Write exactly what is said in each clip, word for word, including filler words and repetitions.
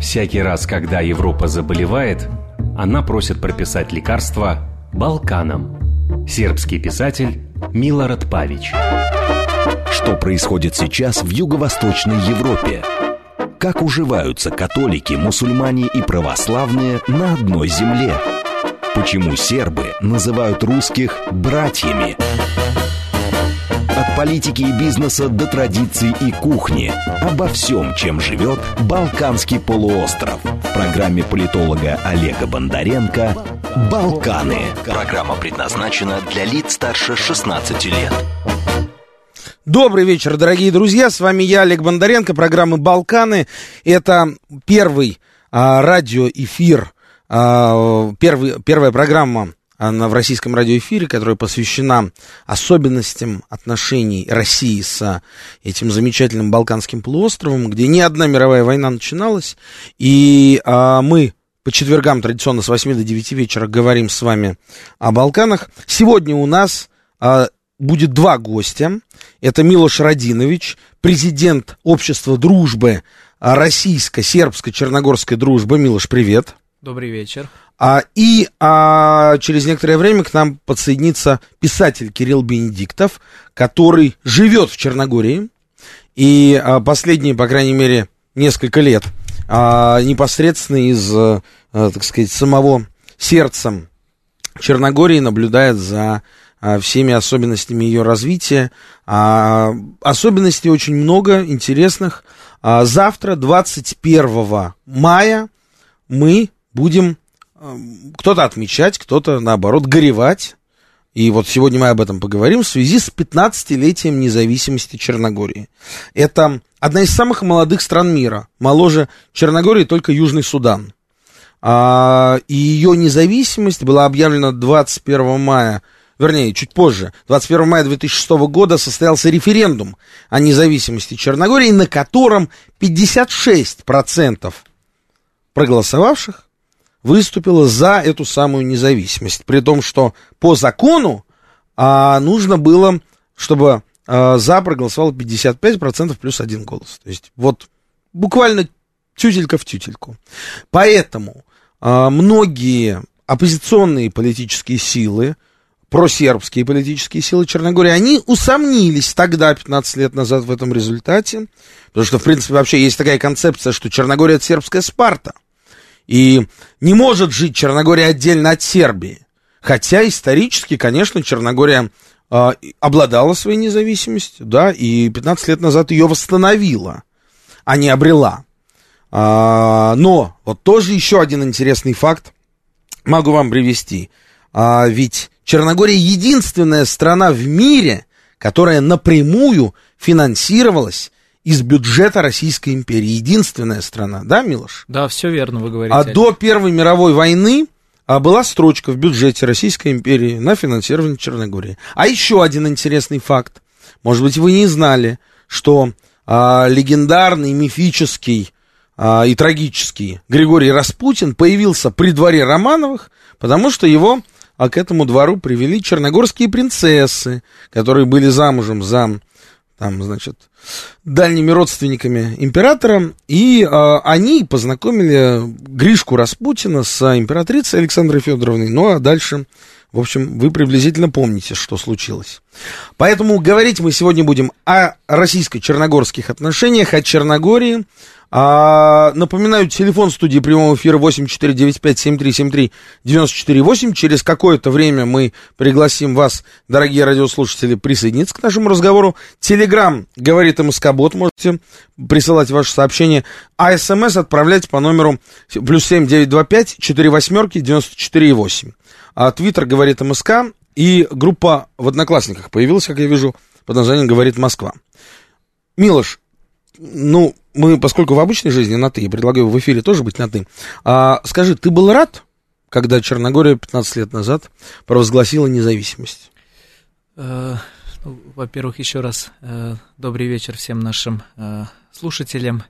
Всякий раз, когда Европа заболевает, она просит прописать лекарства Балканам. Сербский писатель Милорад Павич. Что происходит сейчас в Юго-Восточной Европе? Как уживаются католики, мусульмане и православные на одной земле? Почему сербы называют русских «братьями»? От политики и бизнеса до традиций и кухни. Обо всем, чем живет Балканский полуостров. В программе политолога Олега Бондаренко «Балканы». Программа предназначена для лиц старше шестнадцати лет. Добрый вечер, дорогие друзья. С вами я, Олег Бондаренко, программа «Балканы». Это первый а, радиоэфир, а, первый, первая программа в российском радиоэфире, которая посвящена особенностям отношений России с этим замечательным Балканским полуостровом, где ни одна мировая война начиналась. И а, мы по четвергам традиционно с восьми до девяти вечера говорим с вами о Балканах. Сегодня у нас а, будет два гостя. Это Милош Радинович, президент общества дружбы российско-сербско-черногорской дружбы. Милош, привет. Добрый вечер. А, и а, через некоторое время к нам подсоединится писатель Кирилл Бенедиктов, который живет в Черногории и а, последние, по крайней мере, несколько лет а, непосредственно из, а, так сказать, самого сердца Черногории наблюдает за а, всеми особенностями ее развития. А, особенностей очень много интересных. А, завтра, двадцать первого мая, мы будем кто-то отмечать, кто-то, наоборот, горевать. И вот сегодня мы об этом поговорим в связи с пятнадцатилетием независимости Черногории. Это одна из самых молодых стран мира. Моложе Черногории только Южный Судан. А, и ее независимость была объявлена двадцать первого мая, вернее, чуть позже. двадцать первого мая две тысячи шестого года состоялся референдум о независимости Черногории, на котором пятьдесят шесть процентов проголосовавших выступила за эту самую независимость. При том, что по закону а, нужно было, чтобы а, за проголосовало пятьдесят пять процентов плюс один голос. То есть вот буквально тютелька в тютельку. Поэтому а, многие оппозиционные политические силы, просербские политические силы Черногории, они усомнились тогда, пятнадцать лет назад, в этом результате. Потому что, в принципе, вообще есть такая концепция, что Черногория — это сербская Спарта. И не может жить Черногория отдельно от Сербии. Хотя исторически, конечно, Черногория э, обладала своей независимостью, да, и пятнадцать лет назад ее восстановила, а не обрела. А, но вот тоже еще один интересный факт могу вам привести. А, ведь Черногория — единственная страна в мире, которая напрямую финансировалась из бюджета Российской империи. Единственная страна, да, Милош? Да, все верно вы говорите. А до Первой мировой войны была строчка в бюджете Российской империи на финансирование Черногории. А еще один интересный факт. Может быть, вы не знали, что а, легендарный, мифический а, и трагический Григорий Распутин появился при дворе Романовых, потому что его а, к этому двору привели черногорские принцессы, которые были замужем за... там, значит, дальними родственниками императора, и э, они познакомили Гришку Распутина с императрицей Александрой Федоровной, ну, а дальше, в общем, вы приблизительно помните, что случилось. Поэтому говорить мы сегодня будем о российско-черногорских отношениях, о Черногории. А, напоминаю, телефон студии прямого эфира восемь четыре девять пять семь три семь три девять четыре восемь. Через какое-то время мы пригласим вас, дорогие радиослушатели, присоединиться к нашему разговору. Телеграм говорит МСК-бот, можете присылать ваши сообщения. А СМС отправлять по номеру плюс семь девять два пять четыре восемь девять четыре восемь. А Твиттер говорит МСК, и группа в Одноклассниках появилась, как я вижу, под названием «Говорит Москва». Милош, ну... мы, поскольку в обычной жизни на «ты», я предлагаю в эфире тоже быть на «ты». А, скажи, ты был рад, когда Черногория пятнадцать лет назад провозгласила независимость? Э, ну, во-первых, еще раз э, добрый вечер всем нашим э, слушателям.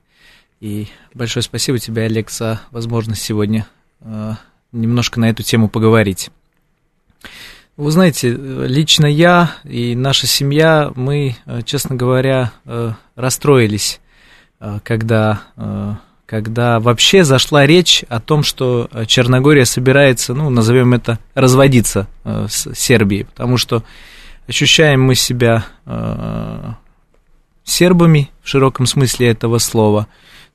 И большое спасибо тебе, Олег, за возможность сегодня э, немножко на эту тему поговорить. Вы знаете, лично я и наша семья, мы, честно говоря, э, расстроились, когда когда вообще зашла речь о том, что Черногория собирается, ну, назовем это, разводиться с Сербией, потому что ощущаем мы себя сербами в широком смысле этого слова,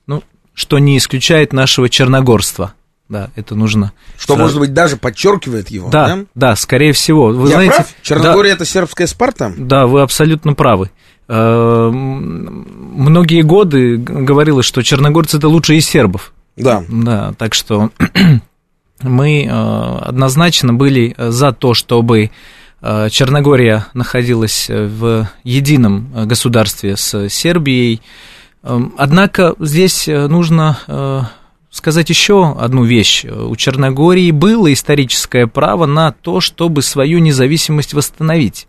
ну, что не исключает нашего черногорства. Да, это нужно. Что, сразу... может быть, даже подчеркивает его. Да, да, да, скорее всего. Вы Я знаете, прав? Черногория, да, это сербская Спарта? Да, вы абсолютно правы. Многие годы говорилось, что черногорцы это лучшие из сербов. Да. Да, так что мы однозначно были за то, чтобы Черногория находилась в едином государстве с Сербией. Однако здесь нужно сказать еще одну вещь. У Черногории было историческое право на то, чтобы свою независимость восстановить.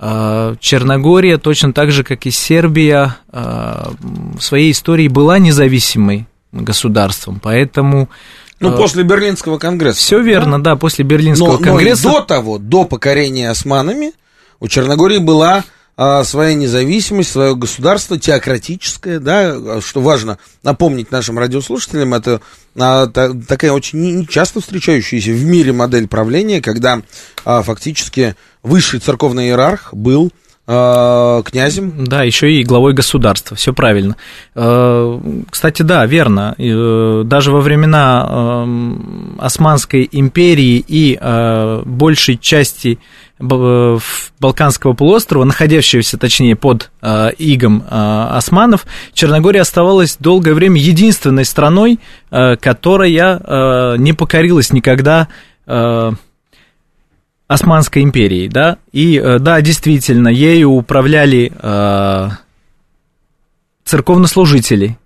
Черногория, точно так же, как и Сербия, в своей истории была независимой государством, поэтому... Ну, после Берлинского конгресса. Все верно, да, да, после Берлинского но, конгресса. Но и до того, до покорения османами, у Черногории была своя независимость, свое государство теократическое, да, что важно напомнить нашим радиослушателям, это а, та, такая очень нечасто встречающаяся в мире модель правления, когда а, фактически высший церковный иерарх был а, князем. Да, еще и главой государства, все правильно. Кстати, да, верно, даже во времена Османской империи и большей части Балканского полуострова, находящегося, точнее, под э, игом э, османов, Черногория оставалась долгое время единственной страной, э, которая э, не покорилась никогда э, Османской империей, да, и, э, да, действительно, ею управляли э, церковнослужители,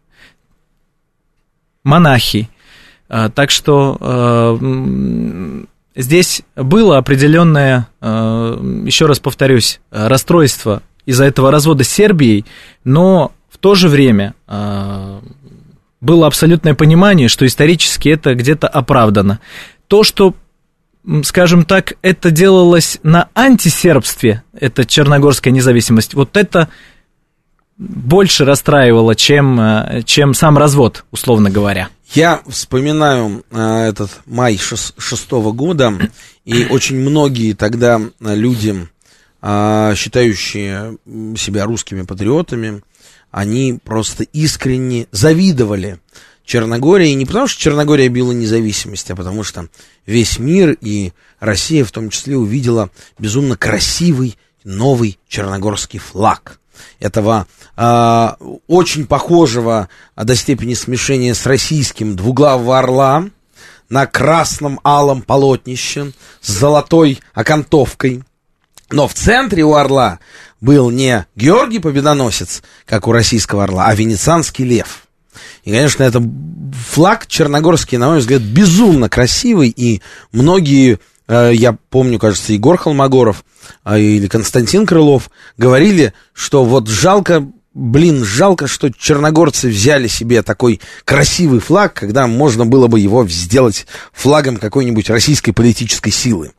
монахи, э, так что... Э, Здесь было определенное, еще раз повторюсь, расстройство из-за этого развода с Сербией, но в то же время было абсолютное понимание, что исторически это где-то оправдано. То, что, скажем так, это делалось на антисербстве, это черногорская независимость, вот это... больше расстраивало, чем, чем сам развод, условно говоря. Я вспоминаю э, этот май шестого года, и очень многие тогда люди, э, считающие себя русскими патриотами, они просто искренне завидовали Черногории, не потому что Черногория била независимость, а потому что весь мир и Россия в том числе увидела безумно красивый новый черногорский флаг. Этого э, очень похожего до степени смешения с российским двуглавого орла на красном алом полотнище с золотой окантовкой. Но в центре у орла был не Георгий Победоносец, как у российского орла, а венецианский лев. И, конечно, это флаг черногорский, на мой взгляд, безумно красивый, и многие... Я помню, кажется, Егор Холмогоров или Константин Крылов говорили, что вот жалко, блин, жалко, что черногорцы взяли себе такой красивый флаг, когда можно было бы его сделать флагом какой-нибудь российской политической силы.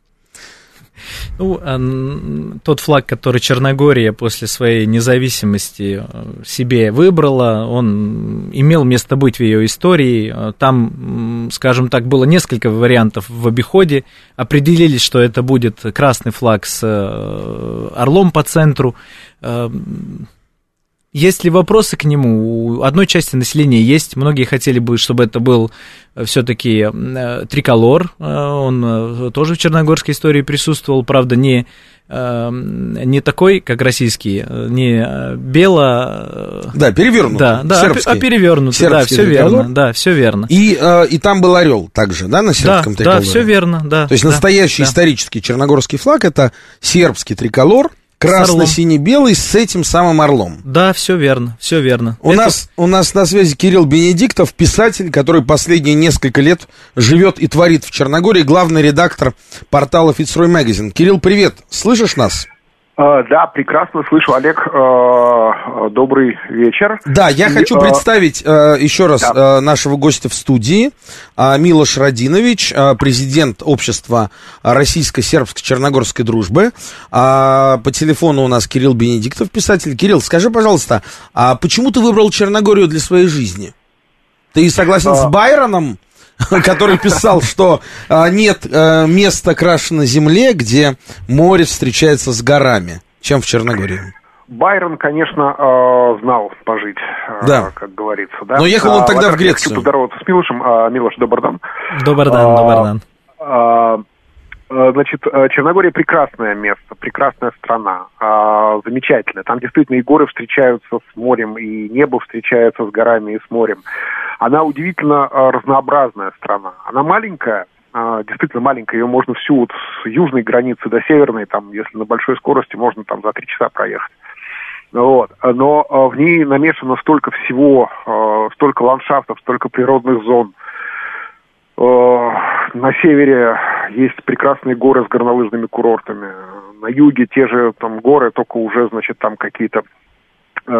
Ну, тот флаг, который Черногория после своей независимости себе выбрала, он имел место быть в ее истории. Там, скажем так, было несколько вариантов в обиходе. Определились, что это будет красный флаг с орлом по центру. Есть ли вопросы к нему? У одной части населения есть. Многие хотели бы, чтобы это был все-таки триколор. Он тоже в черногорской истории присутствовал. Правда, не, не такой, как российский, не бело... Да, перевернутый. Да, да, а перевернутый. Да, все верно, да, все верно. И, и там был орел также, да, на сербском да, триколоре? Да, все верно, да. То есть да, настоящий да. исторический черногорский флаг – это сербский триколор, красно-сине-белый с этим самым орлом. Да, все верно, все верно. У, это... нас, у нас на связи Кирилл Бенедиктов, писатель, который последние несколько лет живет и творит в Черногории, главный редактор портала «Фитстрой Магазин». Кирилл, привет, слышишь нас? Да, прекрасно слышу, Олег, добрый вечер. Да, я и, хочу представить э, еще раз да. нашего гостя в студии, Милош Радинович, президент общества российско-сербско-черногорской дружбы. По телефону у нас Кирилл Бенедиктов, писатель. Кирилл, скажи, пожалуйста, почему ты выбрал Черногорию для своей жизни? Ты согласен а... с Байроном, который писал, что нет места краше на земле, где море встречается с горами, чем в Черногории? Байрон, конечно, знал пожить, да, как говорится. Да? Но ехал он тогда а, в Грецию. Я хочу поздороваться с Милошем. Милош, добр дан. Добр дан, а, добр дан. А, значит, Черногория прекрасное место, прекрасная страна, а, замечательная. Там действительно и горы встречаются с морем, и небо встречается с горами и с морем. Она удивительно разнообразная страна. Она маленькая. Действительно маленькая, ее можно всю вот с южной границы до северной, там, если на большой скорости, можно там за три часа проехать. Вот. Но в ней намешано столько всего, столько ландшафтов, столько природных зон. На севере есть прекрасные горы с горнолыжными курортами. На юге те же там горы, только уже, значит, там какие-то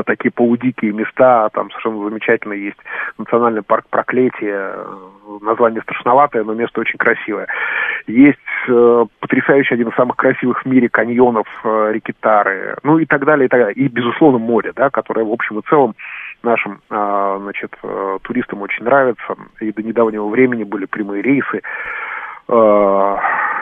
такие полудикие места, там совершенно замечательно есть национальный парк Проклетие, название страшноватое, но место очень красивое. Есть э, потрясающий, один из самых красивых в мире каньонов, э, реки Тары, ну и так далее, и так далее. И, безусловно, море, да, которое в общем и целом нашим э, значит, э, туристам очень нравится, и до недавнего времени были прямые рейсы, э,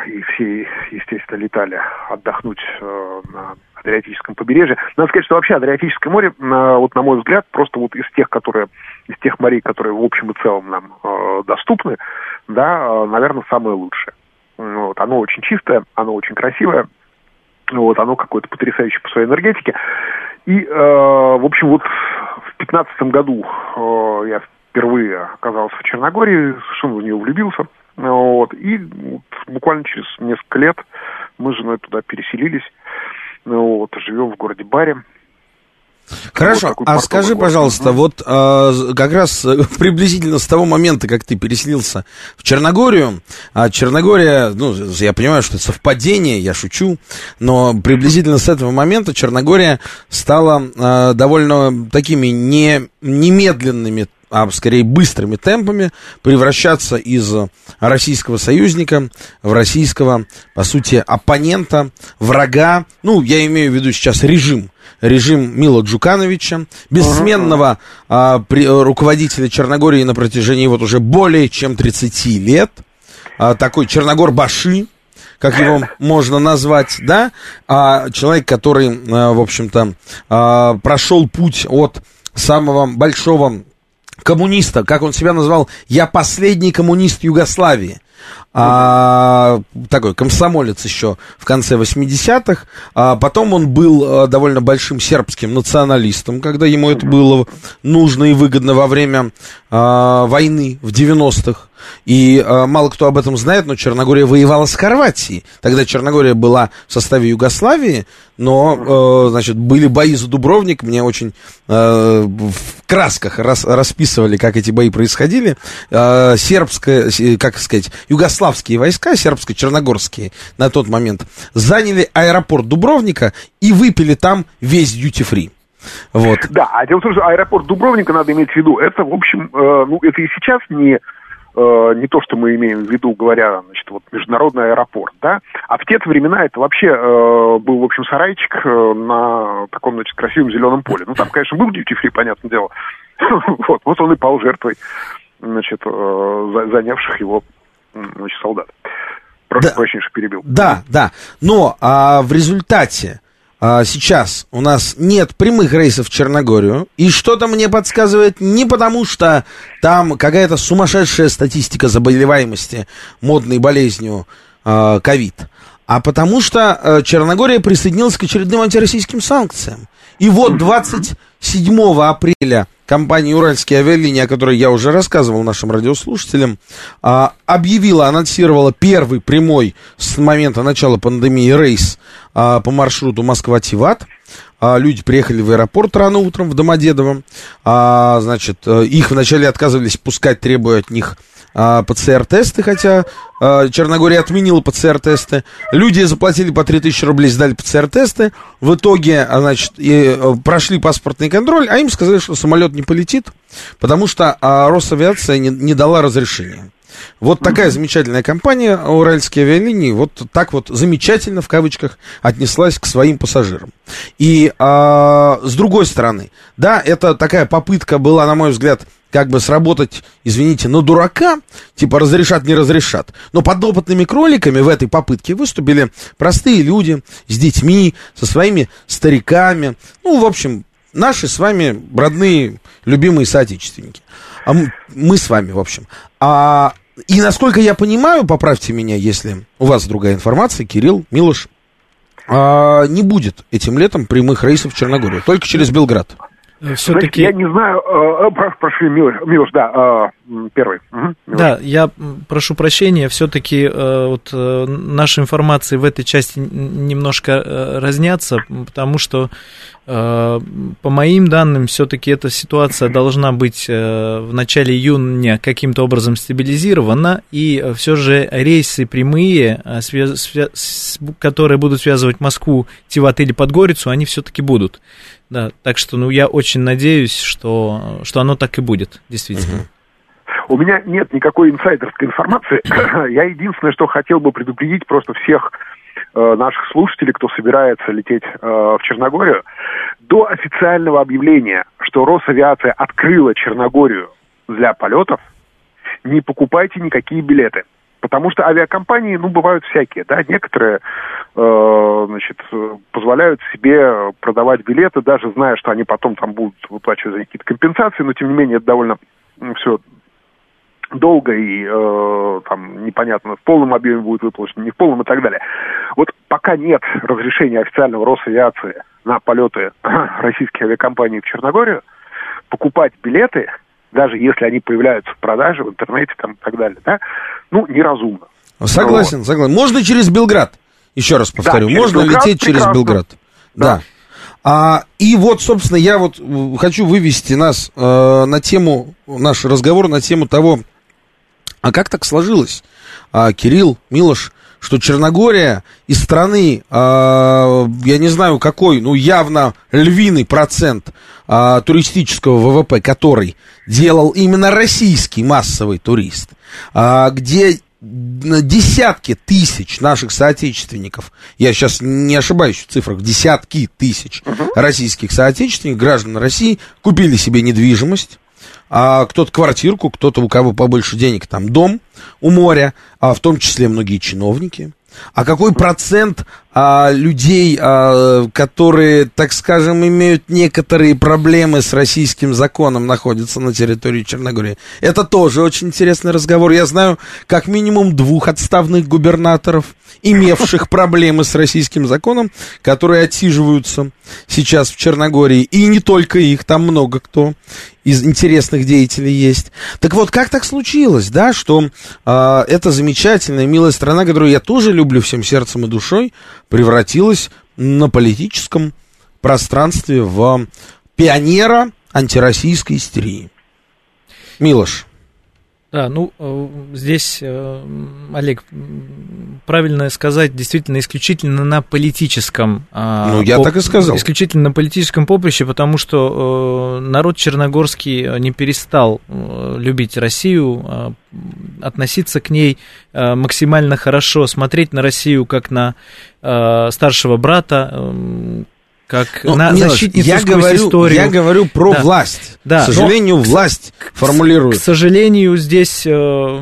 и все, естественно, летали отдохнуть э, на Адриатическом побережье. Надо сказать, что вообще Адриатическое море, вот на мой взгляд, просто вот из тех, которые, из тех морей, которые в общем и целом нам э, доступны, да, наверное, самое лучшее. Вот, оно очень чистое, оно очень красивое, вот, оно какое-то потрясающее по своей энергетике. И, э, в общем, вот в пятнадцатом году э, я впервые оказался в Черногории, совершенно в нее влюбился. Вот, и вот, буквально через несколько лет мы с женой туда переселились. Ну, вот, живем в городе Баре. Хорошо, а скажи, пожалуйста, вот а, как раз приблизительно с того момента, как ты переселился в Черногорию, а Черногория, ну, я понимаю, что это совпадение, я шучу, но приблизительно с этого момента Черногория стала а, довольно такими не, немедленными, а скорее быстрыми темпами превращаться из российского союзника в российского, по сути, оппонента, врага, ну, я имею в виду сейчас режим, режим Мило Джукановича, бессменного а, при, руководителя Черногории на протяжении вот уже более чем тридцати лет, а, такой Черногор-баши, как его можно назвать, да, а, человек, который, а, в общем-то, а, прошел путь от самого большого коммуниста, как он себя назвал, я последний коммунист Югославии, а, такой комсомолец еще в конце восьмидесятых, а потом он был довольно большим сербским националистом, когда ему это было нужно и выгодно во время а, войны в девяностых, и а, мало кто об этом знает, но Черногория воевала с Хорватией, тогда Черногория была в составе Югославии, но, а, значит, были бои за Дубровник, мне очень а, в красках рас, расписывали, как эти бои происходили, а, сербская, как сказать, югославские войска, сербско-черногорские на тот момент, заняли аэропорт Дубровника и выпили там весь дьюти-фри. Вот. Да, а дело в том, что аэропорт Дубровника, надо иметь в виду, это, в общем, э, ну, это и сейчас не, э, не то, что мы имеем в виду, говоря, значит, вот международный аэропорт, да, а в те времена это вообще э, был, в общем, сарайчик э, на таком, значит, красивом зеленом поле. Ну, там, конечно, был дьюти-фри, понятное дело, вот, вот он и пал жертвой, значит, э, занявших его, значит, солдат. Прошу да, прощения, что перебил. Да, да. Но а, в результате а, сейчас у нас нет прямых рейсов в Черногорию. И что-то мне подсказывает не потому, что там какая-то сумасшедшая статистика заболеваемости модной болезнью ковид, а, а потому что а, Черногория присоединилась к очередным антироссийским санкциям. И вот двадцать седьмого апреля компания «Уральские авиалинии», о которой я уже рассказывал нашим радиослушателям, объявила, анонсировала первый прямой с момента начала пандемии рейс по маршруту Москва-Тиват. Люди приехали в аэропорт рано утром в Домодедово. Значит, их вначале отказывались пускать, требуя от них ПЦР-тесты, хотя Черногория отменила ПЦР-тесты. Люди заплатили по три тысячи рублей, сдали ПЦР-тесты. В итоге, значит, и прошли паспортный контроль, а им сказали, что самолет не полетит, потому что Росавиация не, не дала разрешения. Вот такая замечательная компания «Уральские авиалинии» вот так вот замечательно, в кавычках, отнеслась к своим пассажирам. И а, с другой стороны, да, это такая попытка была, на мой взгляд, как бы сработать, извините, на дурака, типа разрешат, не разрешат. Но подопытными кроликами в этой попытке выступили простые люди с детьми, со своими стариками, ну, в общем, наши с вами родные, любимые соотечественники. А мы, мы с вами, в общем. А, и насколько я понимаю, поправьте меня, если у вас другая информация, Кирилл, Милош, а, не будет этим летом прямых рейсов в Черногорию, только через Белград. Все-таки... Знаете, я не знаю, э, прошу, прошу Милош, Милош, да, э, первый. Угу, Милош. Да, я прошу прощения, все-таки э, вот, э, наши информации в этой части немножко э, разнятся, потому что, э, по моим данным, все-таки эта ситуация должна быть э, в начале июня каким-то образом стабилизирована, и все же рейсы прямые, свя- свя- с, которые будут связывать Москву, Тиват или Подгорицу, они все-таки будут. Да, так что, ну, я очень надеюсь, что, что оно так и будет, действительно. У меня нет никакой инсайдерской информации. Я единственное, что хотел бы предупредить просто всех э, наших слушателей, кто собирается лететь э, в Черногорию, до официального объявления, что Росавиация открыла Черногорию для полетов, не покупайте никакие билеты. Потому что авиакомпании, ну, бывают всякие, да, некоторые, э, значит, позволяют себе продавать билеты, даже зная, что они потом там будут выплачивать за какие-то компенсации, но, тем не менее, это довольно все долго и, э, там, непонятно, в полном объеме будет выплачено, не в полном и так далее. Вот пока нет разрешения официального Росавиации на полеты российских авиакомпаний в Черногорию, покупать билеты... даже если они появляются в продаже, в интернете там, и так далее, да, ну, неразумно. Согласен, вот. согласен. Можно через Белград, еще раз повторю, да, можно Белград, лететь прекрасно. через Белград. Да. да. А, и вот, собственно, я вот хочу вывести нас э, на тему, наш разговор на тему того, а как так сложилось, а, Кирилл, Милош, что Черногория из страны, э, я не знаю какой, ну явно львиный процент э, туристического вэ вэ пэ, который делал именно российский массовый турист, э, где десятки тысяч наших соотечественников, я сейчас не ошибаюсь в цифрах, десятки тысяч uh-huh. российских соотечественников, граждан России, купили себе недвижимость. А кто-то квартирку, кто-то, у кого побольше денег, там дом у моря, а в том числе многие чиновники. А какой процент а, людей, а, которые, так скажем, имеют некоторые проблемы с российским законом, находятся на территории Черногории? Это тоже очень интересный разговор. Я знаю как минимум двух отставных губернаторов, имевших проблемы с российским законом, которые отсиживаются сейчас в Черногории. И не только их, там много кто из интересных деятелей есть. Так вот, как так случилось, да, что а, эта замечательная, милая страна, которую я тоже люблю, люблю всем сердцем и душой, превратилась на политическом пространстве в пионера антироссийской истерии. Милош. Да, ну, здесь, Олег, правильно сказать, действительно, исключительно на политическом... Ну, я поп... так и сказал. Исключительно на политическом поприще, потому что народ черногорский не перестал любить Россию, относиться к ней максимально хорошо, смотреть на Россию как на старшего брата, как ну, на Милош, защитницу я говорю, историю. Я говорю про да. власть. Да. К сожалению, Но, власть к, формулирует. К сожалению, здесь э,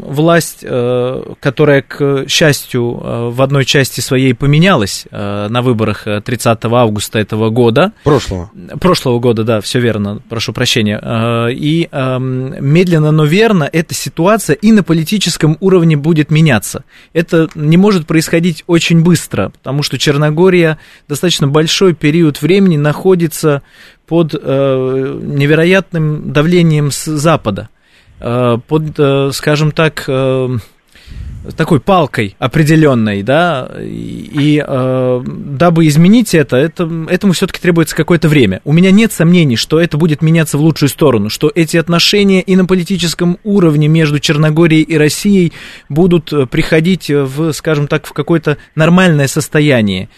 власть, э, которая, к счастью, э, в одной части своей поменялась э, на выборах тридцатого августа этого года. Прошлого. Прошлого года, да, все верно, прошу прощения. Э, и э, медленно, но верно, эта ситуация и на политическом уровне будет меняться. Это не может происходить очень быстро, потому что Черногория достаточно большой период времени находится под э, невероятным давлением с Запада, э, под, э, скажем так, э, такой палкой определенной, да, и э, дабы изменить это, это, этому все-таки требуется какое-то время. У меня нет сомнений, что это будет меняться в лучшую сторону, что эти отношения и на политическом уровне между Черногорией и Россией будут приходить в, скажем так, в какое-то нормальное состояние.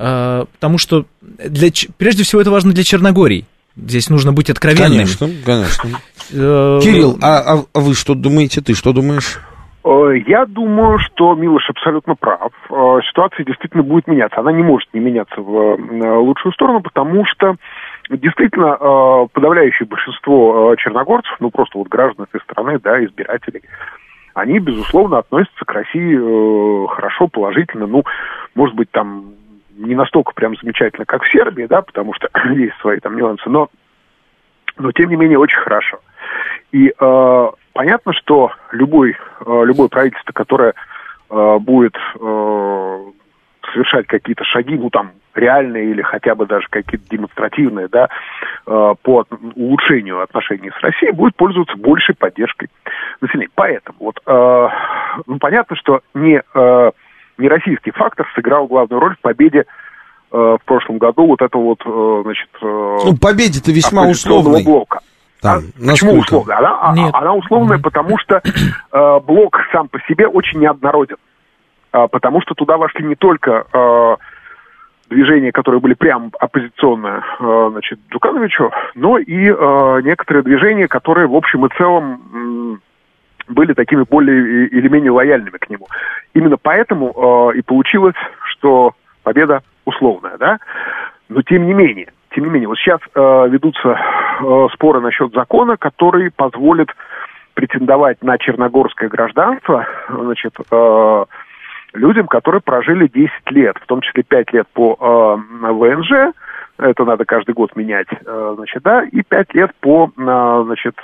Потому что, для, прежде всего, это важно для Черногории. Здесь нужно быть откровенным. Конечно, конечно. Кирилл, а, а вы что думаете? Ты что думаешь? Я думаю, что Милош абсолютно прав. Ситуация действительно будет меняться. Она не может не меняться в лучшую сторону, потому что действительно, подавляющее большинство черногорцев, ну просто вот граждан этой страны, да, избирателей, они, безусловно, относятся к России хорошо, положительно, ну, может быть, там не настолько прям замечательно, как в Сербии, да, потому что есть свои там нюансы, но, но тем не менее, очень хорошо. И э, понятно, что любой, э, любое правительство, которое э, будет э, совершать какие-то шаги, ну, там, реальные или хотя бы даже какие-то демонстративные, да, э, по от, улучшению отношений с Россией, будет пользоваться большей поддержкой населения. Поэтому, вот, э, ну, понятно, что не... Э, нероссийский фактор сыграл главную роль в победе э, в прошлом году вот этого вот, э, значит... Э, ну, победа-то весьма условная. Блока. Там, а, почему условная? Она, она, она условная, потому что э, блок сам по себе очень неоднороден. Э, потому что туда вошли не только э, движения, которые были прямо оппозиционные, э, значит, Джукановичу, но и э, некоторые движения, которые в общем и целом... Э, были такими более или менее лояльными к нему. Именно поэтому э, и получилось, что победа условная, да? Но тем не менее, тем не менее, вот сейчас э, ведутся э, споры насчет закона, который позволит претендовать на черногорское гражданство, значит, э, людям, которые прожили десять лет, в том числе пять лет по э, ВНЖ, это надо каждый год менять, э, значит, да, и пять лет по, э, значит,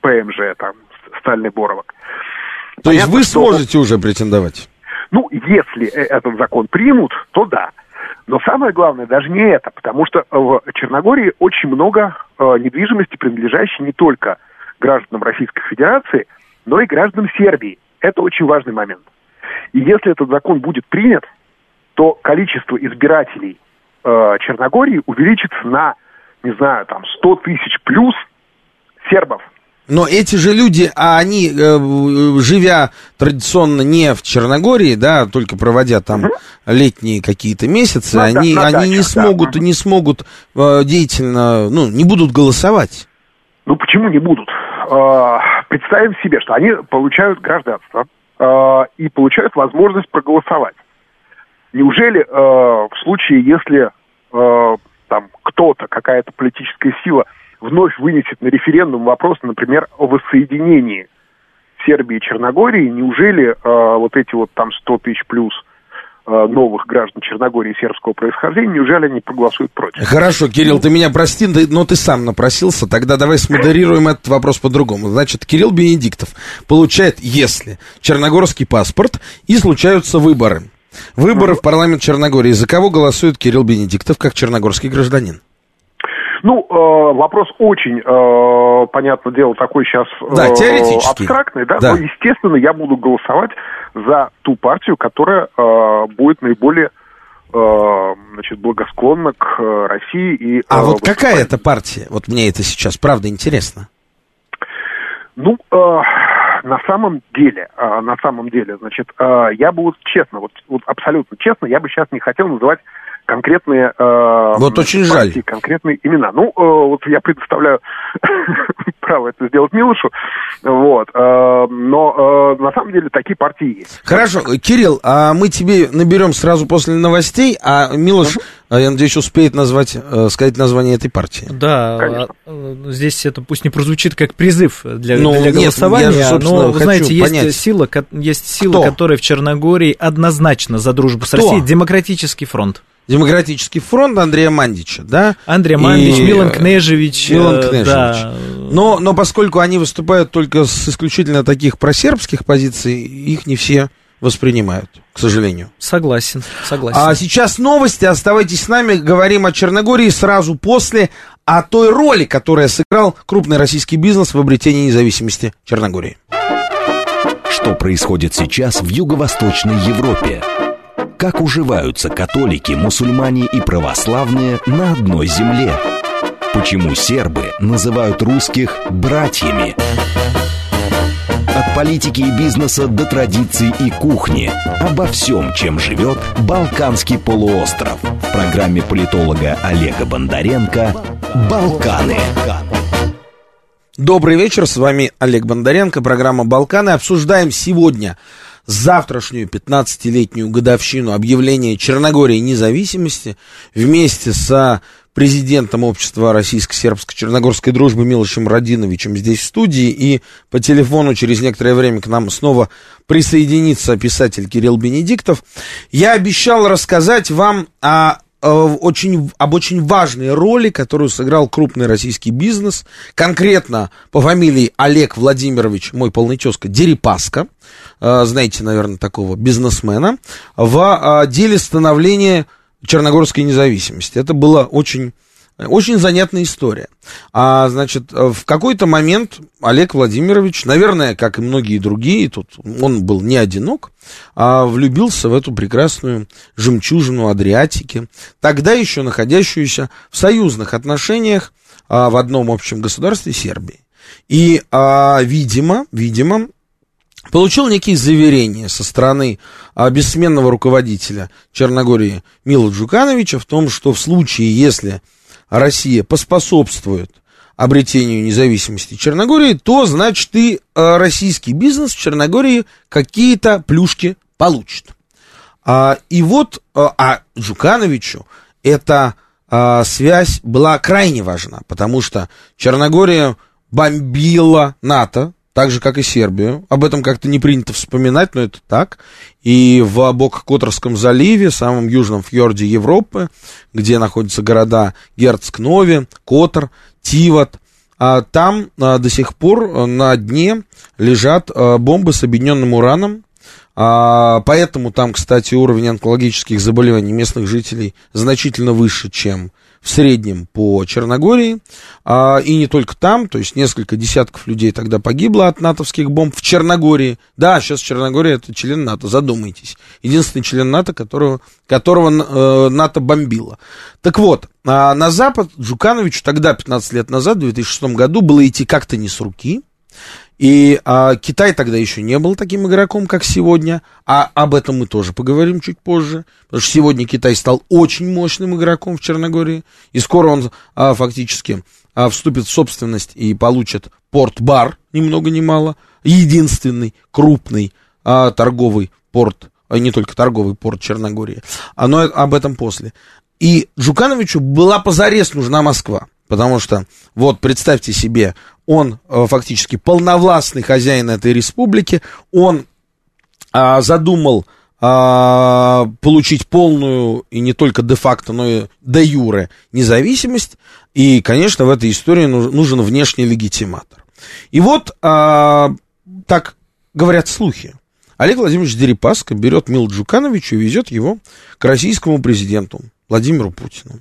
ПМЖ, там, стальный боровок. То Понятно, есть вы что... сможете уже претендовать? Ну, если этот закон примут, то да. Но самое главное даже не это, потому что в Черногории очень много э, недвижимости, принадлежащей не только гражданам Российской Федерации, но и гражданам Сербии. Это очень важный момент. И если этот закон будет принят, то количество избирателей э, Черногории увеличится на, не знаю, там сто тысяч плюс сербов. Но эти же люди, а они, живя традиционно не в Черногории, да, только проводя там mm-hmm. летние какие-то месяцы, ну, они, да, они дачах, не смогут, да. не смогут деятельно, ну, не будут голосовать. Ну, почему не будут? Представим себе, что они получают гражданство и получают возможность проголосовать. Неужели в случае, если там кто-то, какая-то политическая сила вновь вынесет на референдум вопрос, например, о воссоединении Сербии и Черногории, неужели э, вот эти вот там сто тысяч плюс э, новых граждан Черногории сербского происхождения, неужели они проголосуют против? Хорошо, Кирилл, ты меня прости, но ты сам напросился, тогда давай смодерируем этот вопрос по-другому. Значит, Кирилл Бенедиктов получает, если, черногорский паспорт и случаются выборы. Выборы в парламент Черногории. За кого голосует Кирилл Бенедиктов как черногорский гражданин? Ну, э, вопрос очень, э, понятное дело, такой сейчас э, да, абстрактный, да? Да. Но, естественно, я буду голосовать за ту партию, которая э, будет наиболее э, значит, благосклонна к России. И, э, а вот выступать. Какая это партия? Вот мне это сейчас правда интересно. Ну, э, на самом деле, э, на самом деле, значит, э, я бы вот честно, вот, вот абсолютно честно, я бы сейчас не хотел называть конкретные э, вот очень партии, жаль. Конкретные имена. Ну, э, вот я предоставляю право это сделать Милошу, вот, э, но э, на самом деле такие партии есть. Хорошо, Кирилл, а мы тебе наберем сразу после новостей, а Милош, mm-hmm. я надеюсь, успеет назвать, э, сказать название этой партии. Да, конечно. Здесь это пусть не прозвучит как призыв для, ну, для голосования, нет, я, но, вы знаете, есть сила, есть сила, которая в Черногории однозначно за дружбу с Кто? Россией, Демократический фронт. Демократический фронт Андрея Мандича, да? Андрей Мандич, и... Милан Кнежевич. Милан Кнежевич. Да. Но, но поскольку они выступают только с исключительно таких просербских позиций, их не все воспринимают, к сожалению. Согласен, согласен. А сейчас новости, оставайтесь с нами, говорим о Черногории сразу после, о той роли, которая сыграл крупный российский бизнес в обретении независимости Черногории. Что происходит сейчас в Юго-Восточной Европе? Как уживаются католики, мусульмане и православные на одной земле? Почему сербы называют русских «братьями»? От политики и бизнеса до традиций и кухни. Обо всем, чем живет Балканский полуостров. В программе политолога Олега Бондаренко «Балканы». Добрый вечер, с вами Олег Бондаренко, программа «Балканы». Обсуждаем сегодня завтрашнюю пятнадцатилетнюю годовщину объявления Черногории независимости вместе с президентом общества российско-сербско-черногорской дружбы Милошем Радиновичем здесь в студии. И по телефону через некоторое время к нам снова присоединится писатель Кирилл Бенедиктов. Я обещал рассказать вам о... Очень, об очень важной роли, которую сыграл крупный российский бизнес, конкретно по фамилии Олег Владимирович, мой полный тезка, Дерипаска, знаете, наверное, такого бизнесмена, в деле становления черногорской независимости. Это была очень, очень занятная история. А, значит, в какой-то момент Олег Владимирович, наверное, как и многие другие, тут он был не одинок, а влюбился в эту прекрасную жемчужину Адриатики, тогда еще находящуюся в союзных отношениях а, в одном общем государстве Сербии. И, а, видимо, видимо, получил некие заверения со стороны а, бессменного руководителя Черногории Мило Джукановича в том, что в случае, если Россия поспособствует обретению независимости Черногории, то, значит, и российский бизнес в Черногории какие-то плюшки получит. А, и вот а Джукановичу эта а, связь была крайне важна, потому что Черногория бомбила НАТО, так же, как и Сербию. Об этом как-то не принято вспоминать, но это так. И в Бок-Которском заливе, самом южном фьорде Европы, где находятся города Герцк-Нови, Котор, Тиват, там до сих пор на дне лежат бомбы с объединенным ураном. Поэтому там, кстати, уровень онкологических заболеваний местных жителей значительно выше, чем в среднем по Черногории, а, и не только там, то есть несколько десятков людей тогда погибло от натовских бомб в Черногории. Да, сейчас Черногория — это член НАТО, задумайтесь. Единственный член НАТО, которого, которого э, НАТО бомбило. Так вот, а на Запад Джукановичу тогда, пятнадцать лет назад, в две тысячи шестом году, было идти как-то не с руки. И а, Китай тогда еще не был таким игроком, как сегодня. А об этом мы тоже поговорим чуть позже. Потому что сегодня Китай стал очень мощным игроком в Черногории. И скоро он а, фактически а, вступит в собственность и получит порт Бар, ни много ни мало. Единственный крупный а, торговый порт, а не только торговый порт Черногории. А, но об этом после. И Джукановичу была позарез нужна Москва. Потому что, вот, представьте себе, он э, фактически полновластный хозяин этой республики, он э, задумал э, получить полную, и не только де-факто, но и де-юре независимость, и, конечно, в этой истории нужен внешний легитиматор. И вот, э, так говорят слухи, Олег Владимирович Дерипаска берет Милу Джукановича и везет его к российскому президенту Владимиру Путину.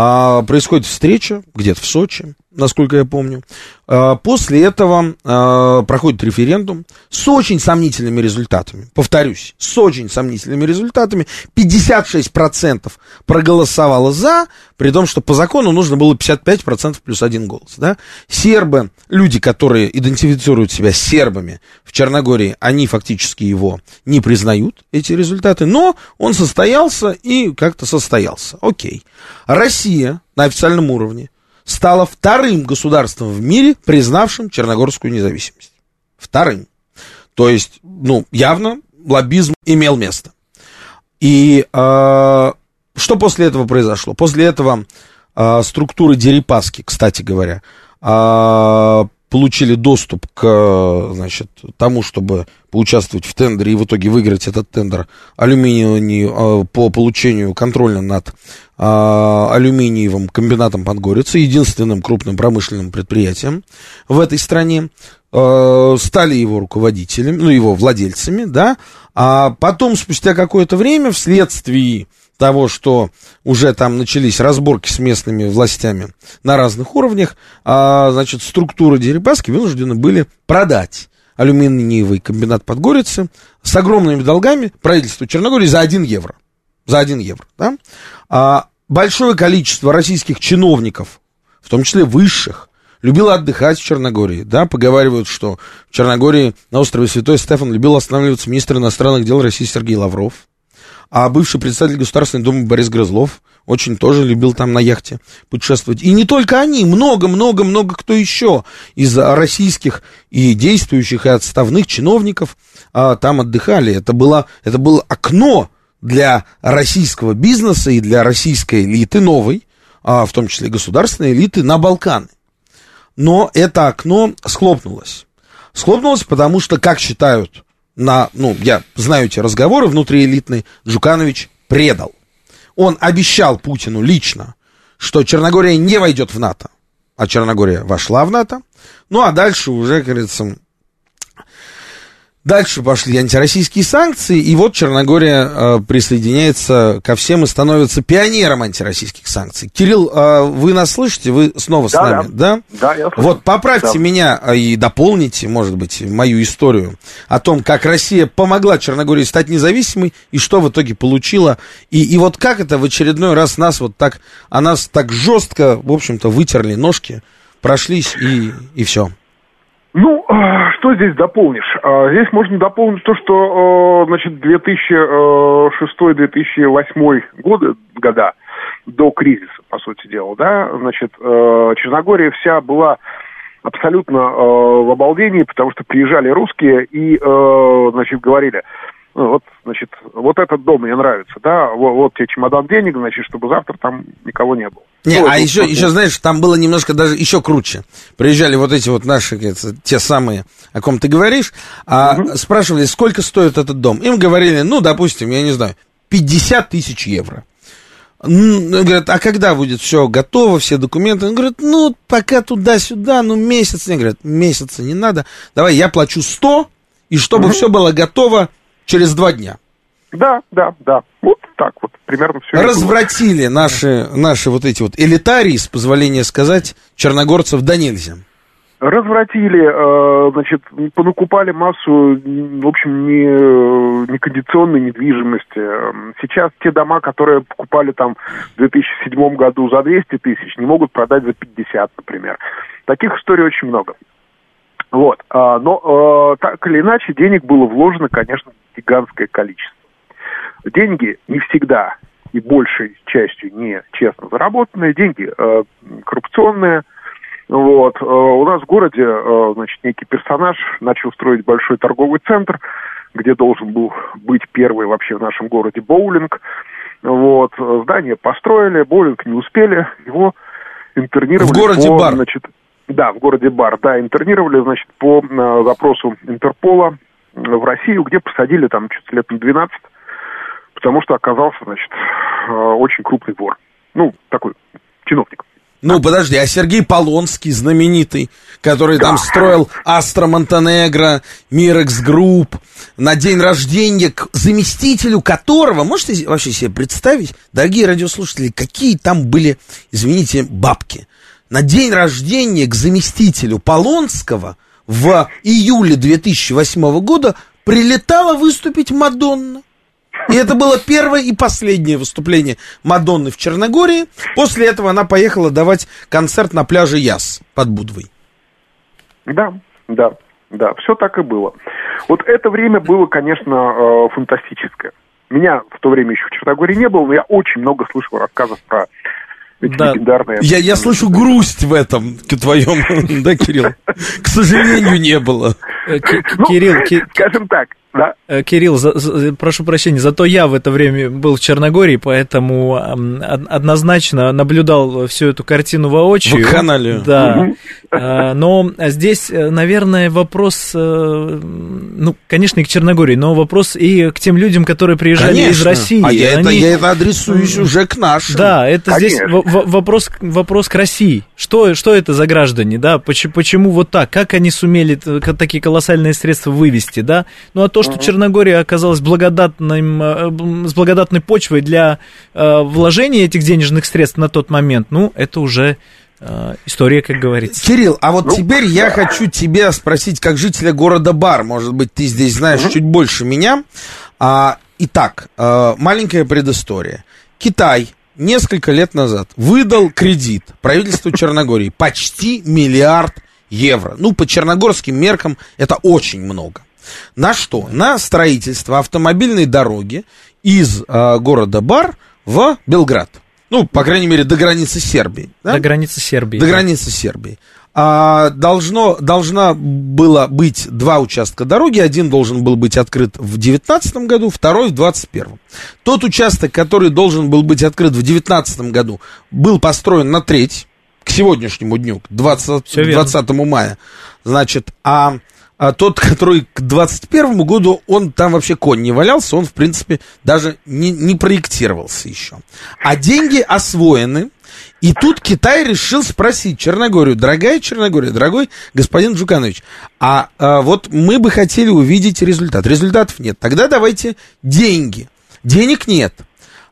А, происходит встреча где-то в Сочи, насколько я помню. А, после этого а, проходит референдум с очень сомнительными результатами. Повторюсь, с очень сомнительными результатами. пятьдесят шесть процентов проголосовало за, при том, что по закону нужно было пятьдесят пять процентов плюс один голос. Да? Сербы, люди, которые идентифицируют себя с сербами в Черногории, они фактически его не признают, эти результаты. Но он состоялся и как-то состоялся. Окей. Россия на официальном уровне стала вторым государством в мире, признавшим черногорскую независимость. Вторым. То есть, ну, явно лоббизм имел место. И э, что после этого произошло? После этого э, структуры Дерипаски, кстати говоря, э, получили доступ к, значит, тому, чтобы поучаствовать в тендере и в итоге выиграть этот тендер алюминиевый, по получению контроля над а, алюминиевым комбинатом Подгорица, единственным крупным промышленным предприятием в этой стране, а, стали его руководителями, ну, его владельцами, да, а потом, спустя какое-то время, вследствие того, что уже там начались разборки с местными властями на разных уровнях, а, значит, структуры Дерипаски вынуждены были продать алюминиевый комбинат Подгорицы с огромными долгами правительству Черногории за один евро. За один евро, да? А, большое количество российских чиновников, в том числе высших, любила отдыхать в Черногории, да, поговаривают, что в Черногории на острове Святой Стефан любил останавливаться министр иностранных дел России Сергей Лавров. А бывший председатель Государственной Думы Борис Грызлов очень тоже любил там на яхте путешествовать. И не только они, много-много-много кто еще из российских и действующих, и отставных чиновников а, там отдыхали. Это было, это было окно для российского бизнеса и для российской элиты новой, в том числе государственной элиты, на Балканы. Но это окно схлопнулось. Схлопнулось, потому что, как считают, на, ну, я знаю эти разговоры внутриэлитные, Джуканович предал. Он обещал Путину лично, что Черногория не войдет в НАТО, а Черногория вошла в НАТО. Ну, а дальше уже, кажется, дальше пошли антироссийские санкции, и вот Черногория э, присоединяется ко всем и становится пионером антироссийских санкций. Кирилл, э, вы нас слышите? Вы снова с да, нами, да? Да, да я слышу. Вот поправьте да. меня и дополните, может быть, мою историю о том, как Россия помогла Черногории стать независимой, и что в итоге получила, и, и вот как это в очередной раз нас вот так, а нас так жестко, в общем-то, вытерли ножки, прошлись, и, и все. Ну, что здесь дополнишь? Здесь можно дополнить то, что, значит, две тысячи шестой - две тысячи восьмой годы, года до кризиса, по сути дела, да, значит, Черногория вся была абсолютно в обалдении, потому что приезжали русские и, значит, говорили, вот, значит, вот этот дом мне нравится, да, вот, вот тебе чемодан денег, значит, чтобы завтра там никого не было. Не, ну, а еще, еще, знаешь, там было немножко даже еще круче. Приезжали вот эти вот наши, те самые, о ком ты говоришь, а угу. спрашивали, сколько стоит этот дом. Им говорили, ну, допустим, я не знаю, пятьдесят тысяч евро. Ну, говорят, а когда будет все готово, все документы? Он говорит, ну, пока туда-сюда, ну, месяц. Они говорят, месяца не надо, давай я плачу сто, и чтобы угу. все было готово через два дня. Да, да, да. Вот так вот, примерно все. Развратили наши, наши вот эти вот элитарии, с позволения сказать, черногорцев да нельзя. Развратили, значит, понакупали массу, в общем, не, некондиционной недвижимости. Сейчас те дома, которые покупали там в две тысячи седьмом году за двести тысяч, не могут продать за пятьдесят, например. Таких историй очень много. Вот, но так или иначе денег было вложено, конечно, гигантское количество. Деньги не всегда и большей частью не честно заработанные, деньги э, коррупционные. Вот. Э, у нас в городе э, значит, некий персонаж начал строить большой торговый центр, где должен был быть первый вообще в нашем городе боулинг. Вот. Здание построили, боулинг не успели, его интернировали. В городе по, Бар. Значит, да, в городе Бар, да, интернировали, значит, по э, запросу Интерпола в Россию, где посадили там чуть лет на двенадцать, потому что оказался, значит, очень крупный вор. Ну, такой чиновник. Ну, подожди, а Сергей Полонский, знаменитый, который да. там строил Астра Монтенегро, Мирекс Групп, на день рождения, к заместителю которого, можете вообще себе представить, дорогие радиослушатели, какие там были, извините, бабки. На день рождения к заместителю Полонского в июле две тысячи восьмого года прилетала выступить Мадонна. И это было первое и последнее выступление Мадонны в Черногории. После этого она поехала давать концерт на пляже Яс под Будвой. Да, да, да, все так и было. Вот это время было, конечно, фантастическое. Меня в то время еще в Черногории не было, но я очень много слышал рассказов про эти да. легендарные... Я, я слышу грусть в этом твоем, да, Кирилл? К сожалению, не было. Кирилл, скажем так. Да. Кирилл, за, за, прошу прощения, зато я в это время был в Черногории, поэтому однозначно наблюдал всю эту картину воочию. Вакханалию. Да. Угу. Но здесь, наверное, вопрос, ну, конечно, и к Черногории, но вопрос и к тем людям, которые приезжали конечно. Из России. А я, Они... это, я это адресуюсь уже к нашим. Да, это конечно. Здесь вопрос, вопрос к России. Что, что это за граждане, да? Почему, почему вот так? Как они сумели такие колоссальные средства вывести, да? Ну, а то, что Черногория оказалась благодатным, с благодатной почвой для э, вложения этих денежных средств на тот момент, ну, это уже э, история, как говорится. Кирилл, а вот ну, теперь да. я хочу тебя спросить, как жителя города Бар, может быть, ты здесь знаешь угу. чуть больше меня. А, итак, а, маленькая предыстория. Китай несколько лет назад выдал кредит правительству Черногории почти миллиард евро. Ну, по черногорским меркам это очень много. На что? На строительство автомобильной дороги из э, города Бар в Белград. Ну, по крайней мере, до границы Сербии. Да? До границы Сербии. До да. границы Сербии. а, должно, должна было быть два участка дороги. Один должен был быть открыт в девятнадцатом году, второй в двадцать первом. Тот участок, который должен был быть открыт в девятнадцатом году, был построен на треть к сегодняшнему дню, к двадцатому мая. Значит, а... А тот, который к двадцать первому году, он там вообще конь не валялся, он, в принципе, даже не, не проектировался еще. А деньги освоены, и тут Китай решил спросить Черногорию: дорогая Черногория, дорогой господин Джуканович, а, а вот мы бы хотели увидеть результат. Результатов нет, тогда давайте деньги. Денег нет.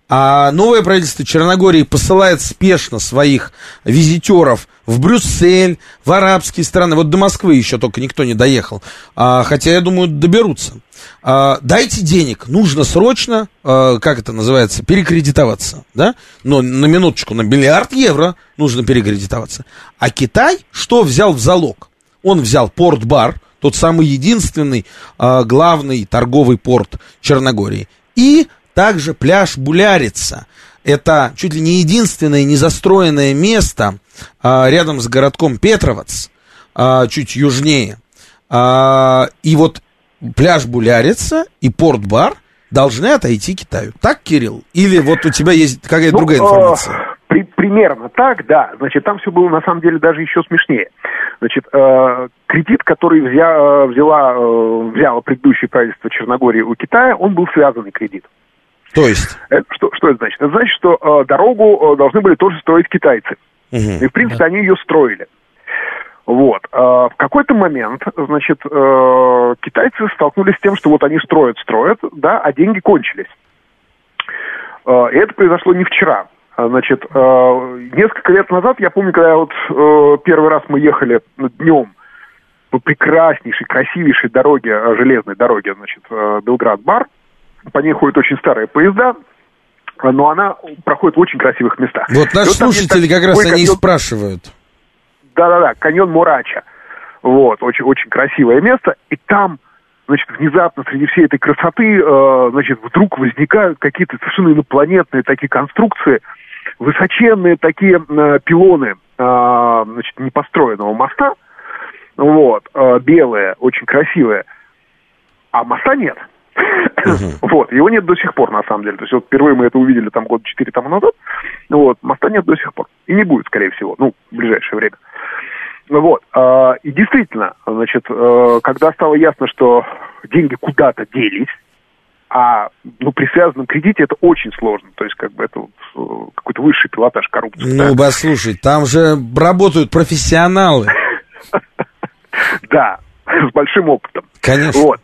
А новое правительство Черногории посылает спешно своих визитеров в Брюссель, в арабские страны. Вот до Москвы еще только никто не доехал. А, хотя, я думаю, доберутся. А, дайте денег. Нужно срочно, а, как это называется, перекредитоваться. Да? Но на минуточку, на миллиард евро нужно перекредитоваться. А Китай что взял в залог? Он взял порт Бар, тот самый единственный а, главный торговый порт Черногории. И... также пляж Булярица. Это чуть ли не единственное незастроенное место а, рядом с городком Петровац, а, чуть южнее. А, и вот пляж Булярица и порт-бар должны отойти Китаю. Так, Кирилл? Или вот у тебя есть какая-то ну, другая информация? При, примерно так, да. Значит, там все было на самом деле даже еще смешнее. Значит, э, кредит, который взя, взяла, э, взяло предыдущее правительство Черногории у Китая, он был связанный кредит. То есть? Что, что это значит? Это значит, что э, дорогу э, должны были тоже строить китайцы. Угу. И, в принципе, да. Они ее строили. Вот. Э, в какой-то момент, значит, э, китайцы столкнулись с тем, что вот они строят, строят, да, а деньги кончились. Э, и это произошло не вчера. Значит, э, несколько лет назад, я помню, когда вот э, первый раз мы ехали днем по прекраснейшей, красивейшей дороге, железной дороге, значит, э, Белград-Бар. По ней ходят очень старые поезда, но она проходит в очень красивых местах. Вот наши вот слушатели как раз они и спрашивают. Да-да-да, каньон Мурача. Вот, очень, очень красивое место. И там, значит, внезапно среди всей этой красоты, э, значит, вдруг возникают какие-то совершенно инопланетные такие конструкции, высоченные такие э, пилоны, э, значит, непостроенного моста, вот, э, белые, очень красивые, а моста нет. Угу. Вот, его нет до сих пор, на самом деле. То есть, вот впервые мы это увидели там года четыре тому назад. Вот, моста нет до сих пор. И не будет, скорее всего, ну, в ближайшее время. Вот, э, и действительно, значит, э, когда стало ясно, что деньги куда-то делись, а, ну, при связанном кредите это очень сложно. То есть, как бы, это вот, какой-то высший пилотаж коррупции. Ну, да? Послушай, там же работают профессионалы. Да, с большим опытом. Конечно. Вот.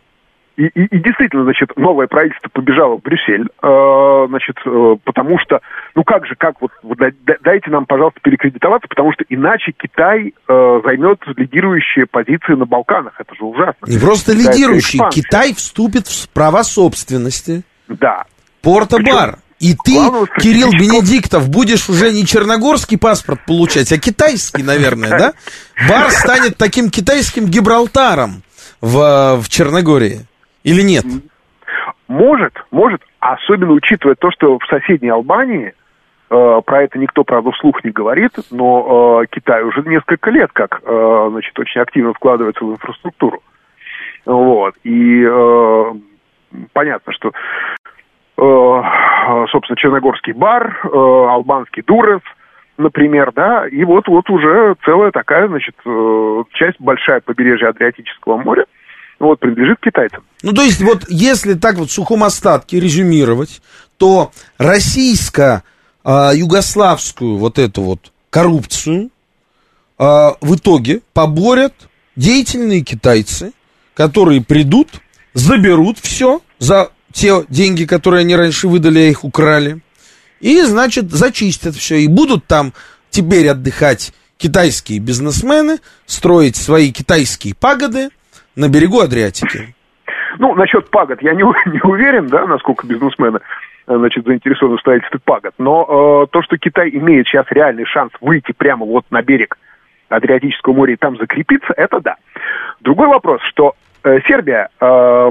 И, и, и действительно, значит, новое правительство побежало в Брюссель, э, значит, э, потому что, ну как же, как вот, вот дайте нам, пожалуйста, перекредитоваться, потому что иначе Китай э, займет лидирующие позиции на Балканах, это же ужасно. Не просто лидирующие, Китай вступит в права собственности. Да. Порто-бар. И ты, Кирилл Бенедиктов, будешь уже не черногорский паспорт получать, а китайский, наверное, да? Бар станет таким китайским Гибралтаром в, в Черногории. Или нет? Может, может, особенно учитывая то, что в соседней Албании, э, про это никто, правда, вслух не говорит, но э, Китай уже несколько лет как, э, значит, очень активно вкладывается в инфраструктуру. Вот, и э, понятно, что, э, собственно, черногорский бар, э, албанский дурес, например, да, и вот, вот уже целая такая, значит, э, часть большая побережья Адриатического моря, вот, принадлежит китайцам. Ну, то есть, вот, если так вот в сухом остатке резюмировать, то российско-югославскую вот эту вот коррупцию э, в итоге поборят деятельные китайцы, которые придут, заберут все за те деньги, которые они раньше выдали, а их украли, и, значит, зачистят все, и будут там теперь отдыхать китайские бизнесмены, строить свои китайские пагоды на берегу Адриатики. Ну, насчет пагод я не, не уверен, да, насколько бизнесмены, значит, заинтересованы в строительстве пагод. Но э, то, что Китай имеет сейчас реальный шанс выйти прямо вот на берег Адриатического моря и там закрепиться, это да. Другой вопрос, что э, Сербия э,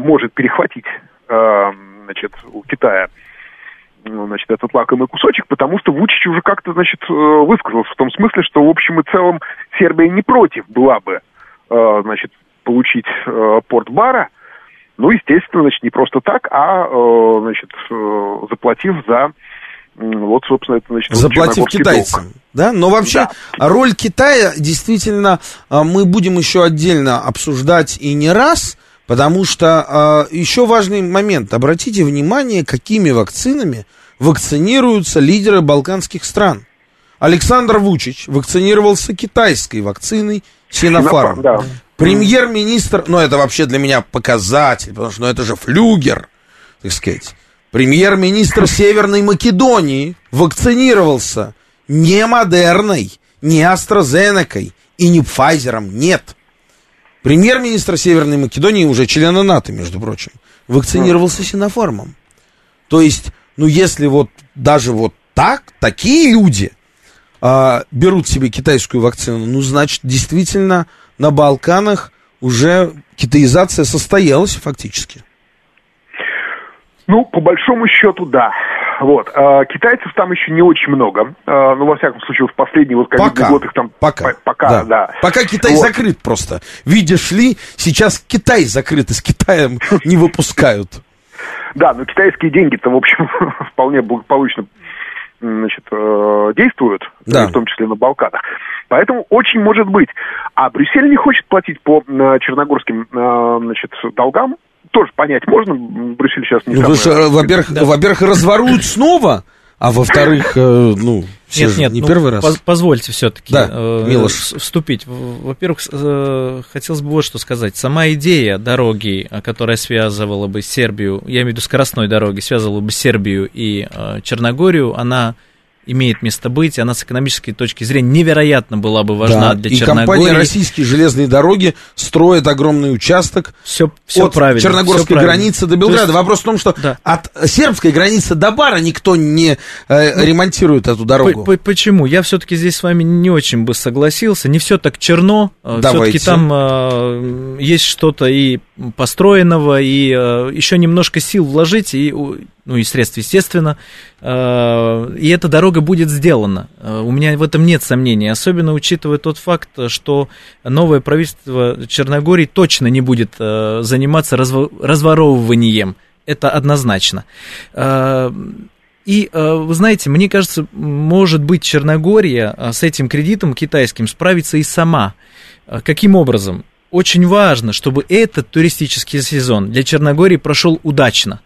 может перехватить, э, значит, у Китая, ну, значит, этот лакомый кусочек, потому что Вучич уже как-то, значит, высказался в том смысле, что в общем и целом Сербия не против была бы, значит, получить порт Бара, ну, естественно, значит, не просто так, а, значит, заплатив за, вот, собственно, это, значит... Заплатив китайцам, долг. Да? Но вообще да. Роль Китая, действительно, мы будем еще отдельно обсуждать и не раз, потому что еще важный момент. Обратите внимание, какими вакцинами вакцинируются лидеры балканских стран. Александр Вучич вакцинировался китайской вакциной Синофарм. Да. Премьер-министр, ну это вообще для меня показатель, потому что ну, это же флюгер, так сказать. Премьер-министр Северной Македонии вакцинировался не Модерной, не AstraZeneca и не Пфайзером, нет. Премьер-министр Северной Македонии, уже члена НАТО, между прочим, вакцинировался Синофармом. То есть, ну если вот даже вот так, такие люди... берут себе китайскую вакцину, ну, значит, действительно, на Балканах уже китаизация состоялась фактически. Ну, по большому счету, да. Вот. Китайцев там еще не очень много. Ну, во всяком случае, в последний вот ковидный год их там... Пока. Пока, да. да. Пока Китай вот. закрыт просто. Видишь ли, сейчас Китай закрыт, из Китая не выпускают. Да, но китайские деньги-то, в общем, вполне благополучно... значит, действуют, да. в том числе на Балканах. Поэтому очень может быть. А Брюссель не хочет платить по черногорским, значит, долгам. Тоже понять можно. Брюссель сейчас не... Ну, самое... же, во-первых, да. во-первых, разворуют снова, а во-вторых, ну, все нет, же нет, не ну, первый раз. Поз- позвольте все-таки да, э- Милош. вступить. Во-первых, э- хотелось бы вот что сказать. Сама идея дороги, которая связывала бы Сербию, я имею в виду скоростной дороги, связывала бы Сербию и э- Черногорию, она имеет место быть, она с экономической точки зрения невероятно была бы важна да, для и Черногории. И компания «Российские железные дороги» строит огромный участок все, все от черногорской все границы до Белграда. То есть, вопрос в том, что да. от сербской границы до Бара никто не э, ну, ремонтирует эту дорогу. По- по- почему? Я все-таки здесь с вами не очень бы согласился. Не все так черно. Давайте. Все-таки там э, есть что-то и построенного, и э, еще немножко сил вложить, и... ну и средств, естественно, и эта дорога будет сделана. У меня в этом нет сомнений, особенно учитывая тот факт, что новое правительство Черногории точно не будет заниматься разворовыванием. Это однозначно. И, вы знаете, мне кажется, может быть, Черногория с этим кредитом китайским справится и сама. Каким образом? Очень важно, чтобы этот туристический сезон для Черногории прошел удачно.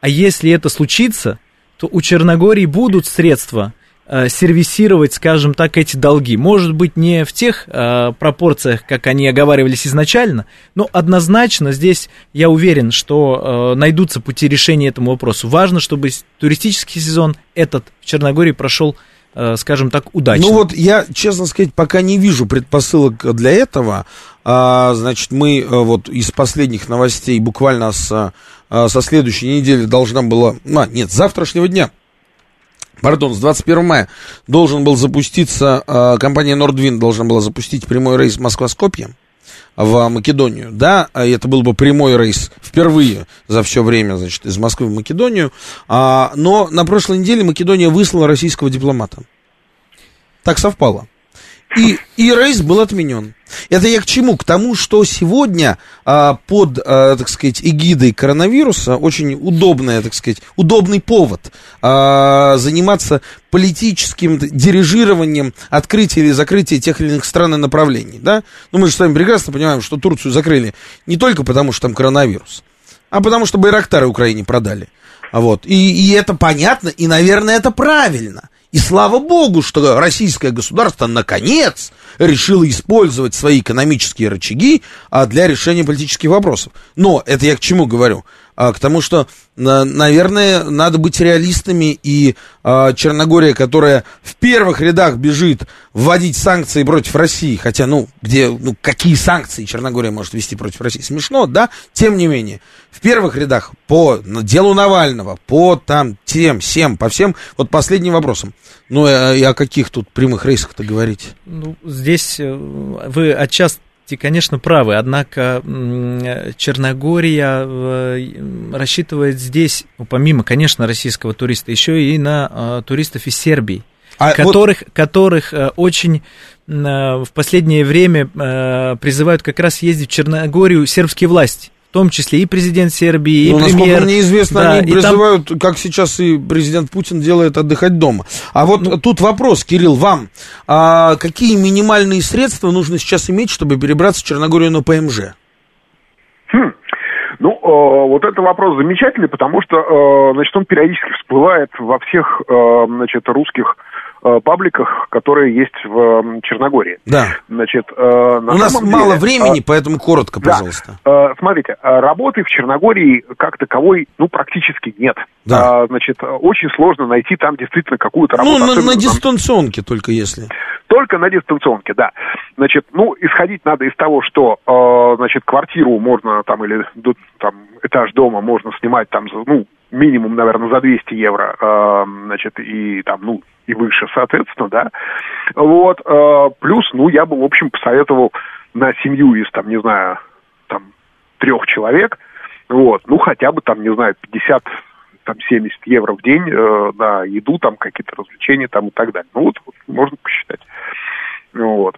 А если это случится, то у Черногории будут средства э, сервисировать, скажем так, эти долги. Может быть, не в тех э, пропорциях, как они оговаривались изначально, но однозначно здесь я уверен, что э, найдутся пути решения этому вопросу. Важно, чтобы туристический сезон этот в Черногории прошел, э, скажем так, удачно. Ну вот я, честно сказать, пока не вижу предпосылок для этого. А, значит, мы вот из последних новостей буквально с... со следующей недели должна была... А, нет, с завтрашнего дня, пардон, с двадцать первого мая должен был запуститься... Компания Nordwind должна была запустить прямой рейс Москва-Скопье в Македонию, да, это был бы прямой рейс впервые за все время, значит, из Москвы в Македонию, но на прошлой неделе Македония выслала российского дипломата. Так совпало. И, и рейс был отменен. Это я к чему? К тому, что сегодня а, под, а, так сказать, эгидой коронавируса очень удобный, так сказать, удобный повод а, заниматься политическим дирижированием открытия или закрытия тех или иных стран и направлений, да? Ну, мы же с вами прекрасно понимаем, что Турцию закрыли не только потому, что там коронавирус, а потому, что Байрактары Украине продали. Вот. И, и это понятно, и, наверное, это правильно. И слава богу, что российское государство наконец решило использовать свои экономические рычаги для решения политических вопросов. Но это я к чему говорю? К тому, что, наверное, надо быть реалистами, и Черногория, которая в первых рядах бежит вводить санкции против России, хотя, ну, где, ну, какие санкции Черногория может вести против России? Смешно, да? Тем не менее, в первых рядах по делу Навального, по там тем, всем, по всем, вот последним вопросам. Ну, и о каких тут прямых рейсах-то говорить? Ну, здесь вы отчасти, конечно, правы, однако Черногория рассчитывает здесь, помимо, конечно, российского туриста, еще и на туристов из Сербии, а которых, вот... которых очень в последнее время призывают как раз ездить в Черногорию сербские власти, в том числе и президент Сербии, и ну, премьер. Насколько мне известно, да, они призывают, там... как сейчас и президент Путин делает, отдыхать дома. А вот ну... тут вопрос, Кирилл, вам. А какие минимальные средства нужно сейчас иметь, чтобы перебраться в Черногорию на ПМЖ? Хм. Ну, вот это вопрос замечательный, потому что, значит, он периодически всплывает во всех, значит, русских пабликах, которые есть в Черногории. Да. Значит, на У нас деле... мало времени, поэтому коротко, пожалуйста. Да. Смотрите, работы в Черногории как таковой, ну, практически нет. Да. Значит, очень сложно найти там действительно какую-то работу. Ну, на, на дистанционке там... только если. Только на дистанционке, да. Значит, ну, исходить надо из того, что, значит, квартиру можно там или там этаж дома можно снимать там, ну, минимум, наверное, за двести евро, э, значит, и там, ну, и выше, соответственно, да, вот, э, плюс, ну, я бы, в общем, посоветовал на семью из, там, не знаю, там, трех человек, вот, ну, хотя бы, там, не знаю, пятьдесят, там, семьдесят евро в день э, на еду, там, какие-то развлечения, там, и так далее, ну, вот, вот можно посчитать, вот.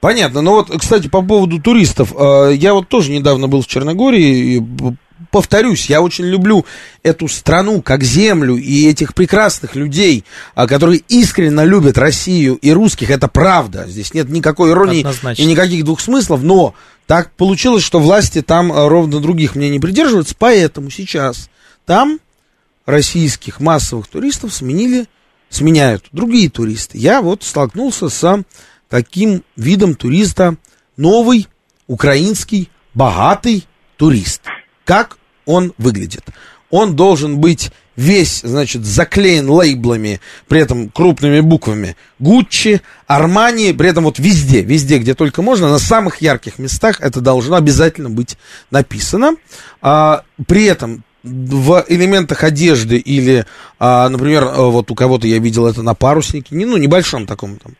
Понятно, но вот, кстати, по поводу туристов, э, я вот тоже недавно был в Черногории, и... Повторюсь, я очень люблю эту страну как землю и этих прекрасных людей, которые искренне любят Россию и русских, это правда, здесь нет никакой иронии Однозначно. И никаких двухсмыслов, но так получилось, что власти там ровно других мнений не придерживаются, поэтому сейчас там российских массовых туристов сменили, сменяют другие туристы. Я вот столкнулся с таким видом туриста, новый украинский богатый турист. Как он выглядит? Он должен быть весь, значит, заклеен лейблами, при этом крупными буквами. Гуччи, Армани, при этом вот везде, везде, где только можно, на самых ярких местах это должно обязательно быть написано. А, при этом в элементах одежды или, а, например, вот у кого-то я видел это на паруснике, не, ну, небольшом таком, там,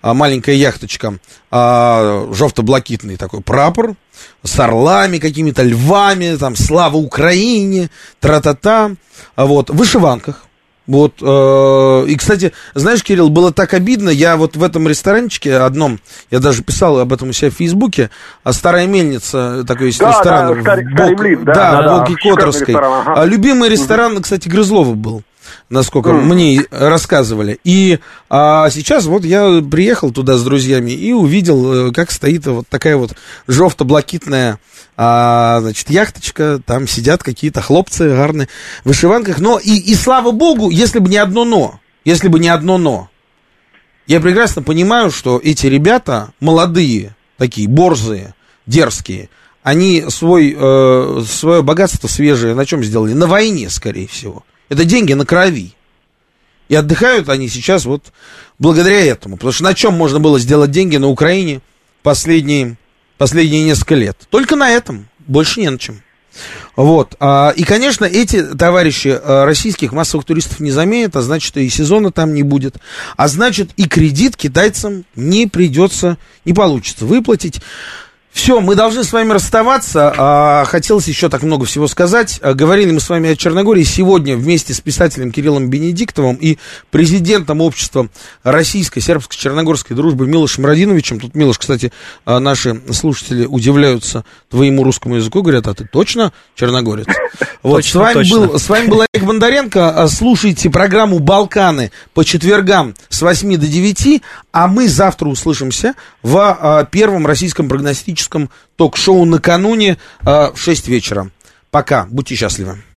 а, маленькая яхточка, а, жовто-блакитный такой прапор, с орлами какими-то, львами, там, слава Украине, тра-та-та, вот, в вышиванках, вот, э, и, кстати, знаешь, Кирилл, было так обидно, я вот в этом ресторанчике одном, я даже писал об этом у себя в Фейсбуке, старая мельница, такой есть да, ресторан, да, в Боке, да, да, да, да, Кикотровской, ага. Любимый ресторан, кстати, Грызлова был. Насколько mm. мне рассказывали. И а сейчас вот я приехал туда с друзьями и увидел, как стоит вот такая вот жовто-блакитная а, значит, яхточка. Там сидят какие-то хлопцы гарные в вышиванках. Но и, и слава богу, если бы не одно но. Если бы не одно но. Я прекрасно понимаю, что эти ребята молодые, такие борзые, дерзкие. Они свой, э, свое богатство свежее на чем сделали? На войне, скорее всего. Это деньги на крови. И отдыхают они сейчас вот благодаря этому. Потому что на чем можно было сделать деньги на Украине последние, последние несколько лет? Только на этом. Больше не на чем. Вот. И, конечно, эти товарищи российских массовых туристов не заменят, а значит, и сезона там не будет. А значит, и кредит китайцам не придется, не получится выплатить. Все, мы должны с вами расставаться. Хотелось еще так много всего сказать. Говорили мы с вами о Черногории сегодня вместе с писателем Кириллом Бенедиктовым и президентом общества российской сербско-черногорской дружбы Милошем Радиновичем. Тут, Милош, кстати, наши слушатели удивляются твоему русскому языку. Говорят, а ты точно черногорец? Вот, с вами был, с вами был Олег Бондаренко. Слушайте программу «Балканы» по четвергам с восьми до девяти, а мы завтра услышимся в первом российском прогностическом ток-шоу накануне в шесть вечера. Пока, будьте счастливы.